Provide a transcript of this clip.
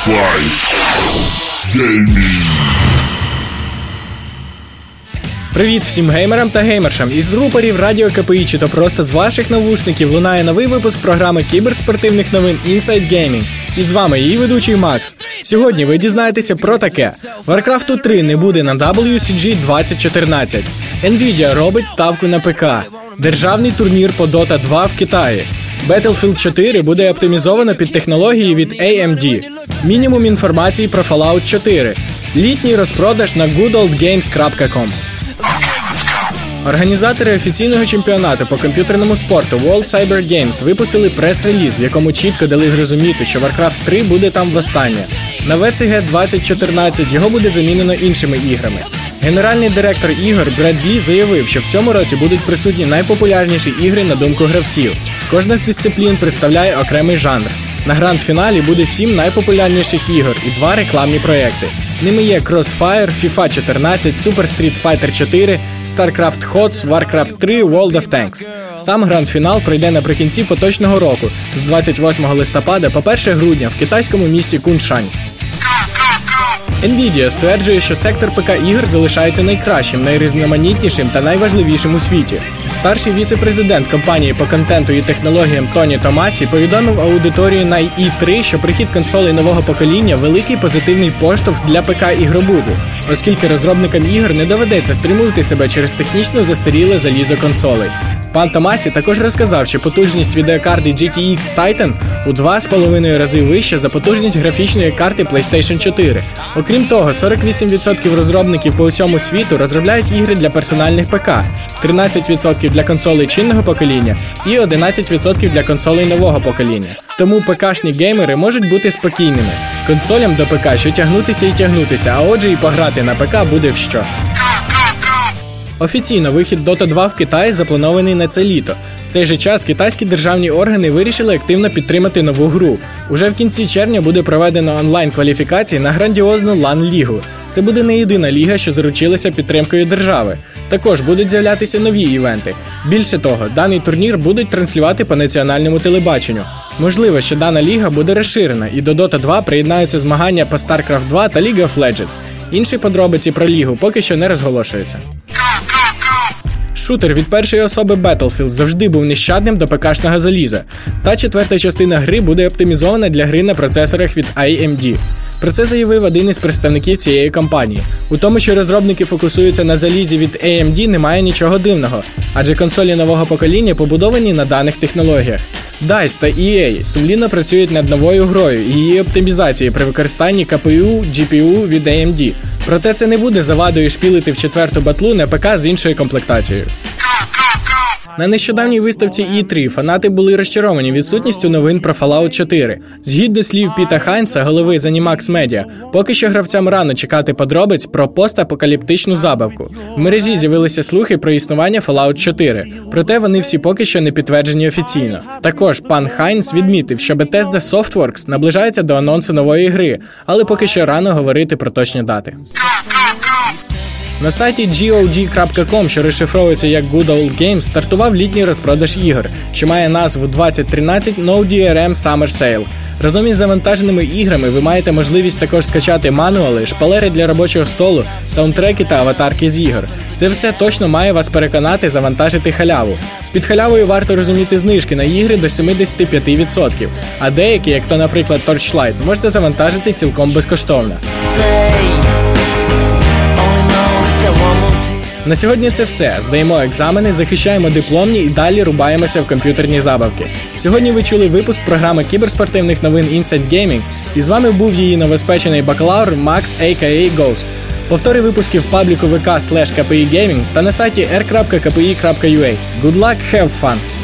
Inside Gaming. Привіт всім геймерам та геймершам! Із рупорів радіо КПІ чи то просто з ваших навушників лунає новий випуск програми кіберспортивних новин Inside Gaming. І з вами її ведучий Макс. Сьогодні ви дізнаєтеся про таке. Warcraft 3 не буде на WCG 2014. Nvidia робить ставку на ПК. Державний турнір по Dota 2 в Китаї. Battlefield 4 буде оптимізовано під технології від AMD. Мінімум інформації про Fallout 4. Літній розпродаж на goodoldgames.com. Організатори офіційного чемпіонату по комп'ютерному спорту World Cyber Games випустили прес-реліз, в якому чітко дали зрозуміти, що Warcraft 3 буде там востаннє. На WCG 2014 його буде замінено іншими іграми. Генеральний директор ігор Бред Лі заявив, що в цьому році будуть присутні найпопулярніші ігри на думку гравців. Кожна з дисциплін представляє окремий жанр. На гранд-фіналі буде 7 найпопулярніших ігор і 2 рекламні проєкти. Ними є Crossfire, FIFA 14, Super Street Fighter 4, StarCraft Hots, Warcraft 3, World of Tanks. Сам гранд-фінал пройде наприкінці поточного року, з 28 листопада по 1 грудня в китайському місті Куньшань. Nvidia стверджує, що сектор ПК-ігор залишається найкращим, найрізноманітнішим та найважливішим у світі. Старший віце-президент компанії по контенту і технологіям Тоні Томасі повідомив аудиторії на E3, що прихід консолей нового покоління – великий позитивний поштовх для ПК-ігробуду, оскільки розробникам ігор не доведеться стримувати себе через технічно застаріле залізо консолей. Пан Томасі також розказав, що потужність відеокарти GTX Titan у 2,5 рази вища за потужність графічної карти PlayStation 4. Окрім того, 48% розробників по всьому світу розробляють ігри для персональних ПК, 13% для консолей чинного покоління і 11% для консолей нового покоління. Тому ПК-шні геймери можуть бути спокійними. Консолям до ПК ще тягнутися і тягнутися, а отже і пограти на ПК буде в що. Офіційно вихід Dota 2 в Китаї запланований на це літо. В цей же час китайські державні органи вирішили активно підтримати нову гру. Уже в кінці червня буде проведено онлайн-кваліфікації на грандіозну ЛАН-Лігу. Це буде не єдина ліга, що заручилася підтримкою держави. Також будуть з'являтися нові івенти. Більше того, даний турнір будуть транслювати по національному телебаченню. Можливо, що дана ліга буде розширена, і до Dota 2 приєднаються змагання по StarCraft 2 та Ліга Фледжетс. Інші подробиці про лігу поки що не розголошуються. Шутер від першої особи Battlefield завжди був нещадним до ПК-шного заліза. Та четверта частина гри буде оптимізована для гри на процесорах від AMD. Про це заявив один із представників цієї компанії. У тому, що розробники фокусуються на залізі від AMD, немає нічого дивного, адже консолі нового покоління побудовані на даних технологіях. DICE та EA сумлінно працюють над новою грою і її оптимізацією при використанні CPU-GPU від AMD. Проте це не буде завадою шпілити в четверту батлу на ПК з іншою комплектацією. На нещодавній виставці E3 фанати були розчаровані відсутністю новин про Fallout 4. Згідно слів Піта Хайнса, голови ZeniMax Media, поки що гравцям рано чекати подробиць про постапокаліптичну забавку. В мережі з'явилися слухи про існування Fallout 4, проте вони всі поки що не підтверджені офіційно. Також пан Хайнс відмітив, що Bethesda Softworks наближається до анонсу нової гри, але поки що рано говорити про точні дати. На сайті goodoldgames.com, що розшифровується як Good Old Games, стартував літній розпродаж ігор, що має назву 2013 No DRM Summer Sale. Разом із завантаженими іграми ви маєте можливість також скачати мануали, шпалери для робочого столу, саундтреки та аватарки з ігор. Це все точно має вас переконати завантажити халяву. Під халявою варто розуміти знижки на ігри до 75%, а деякі, як то, наприклад, Torchlight, можете завантажити цілком безкоштовно. На сьогодні це все. Здаємо екзамени, захищаємо дипломні і далі рубаємося в комп'ютерні забавки. Сьогодні ви чули випуск програми кіберспортивних новин Inside Gaming, і з вами був її новоспечений бакалавр Макс a.k.a. Ghost. Повтори випуски в пабліку vk/kpi gaming та на сайті r.kpi.ua. Good luck, have fun!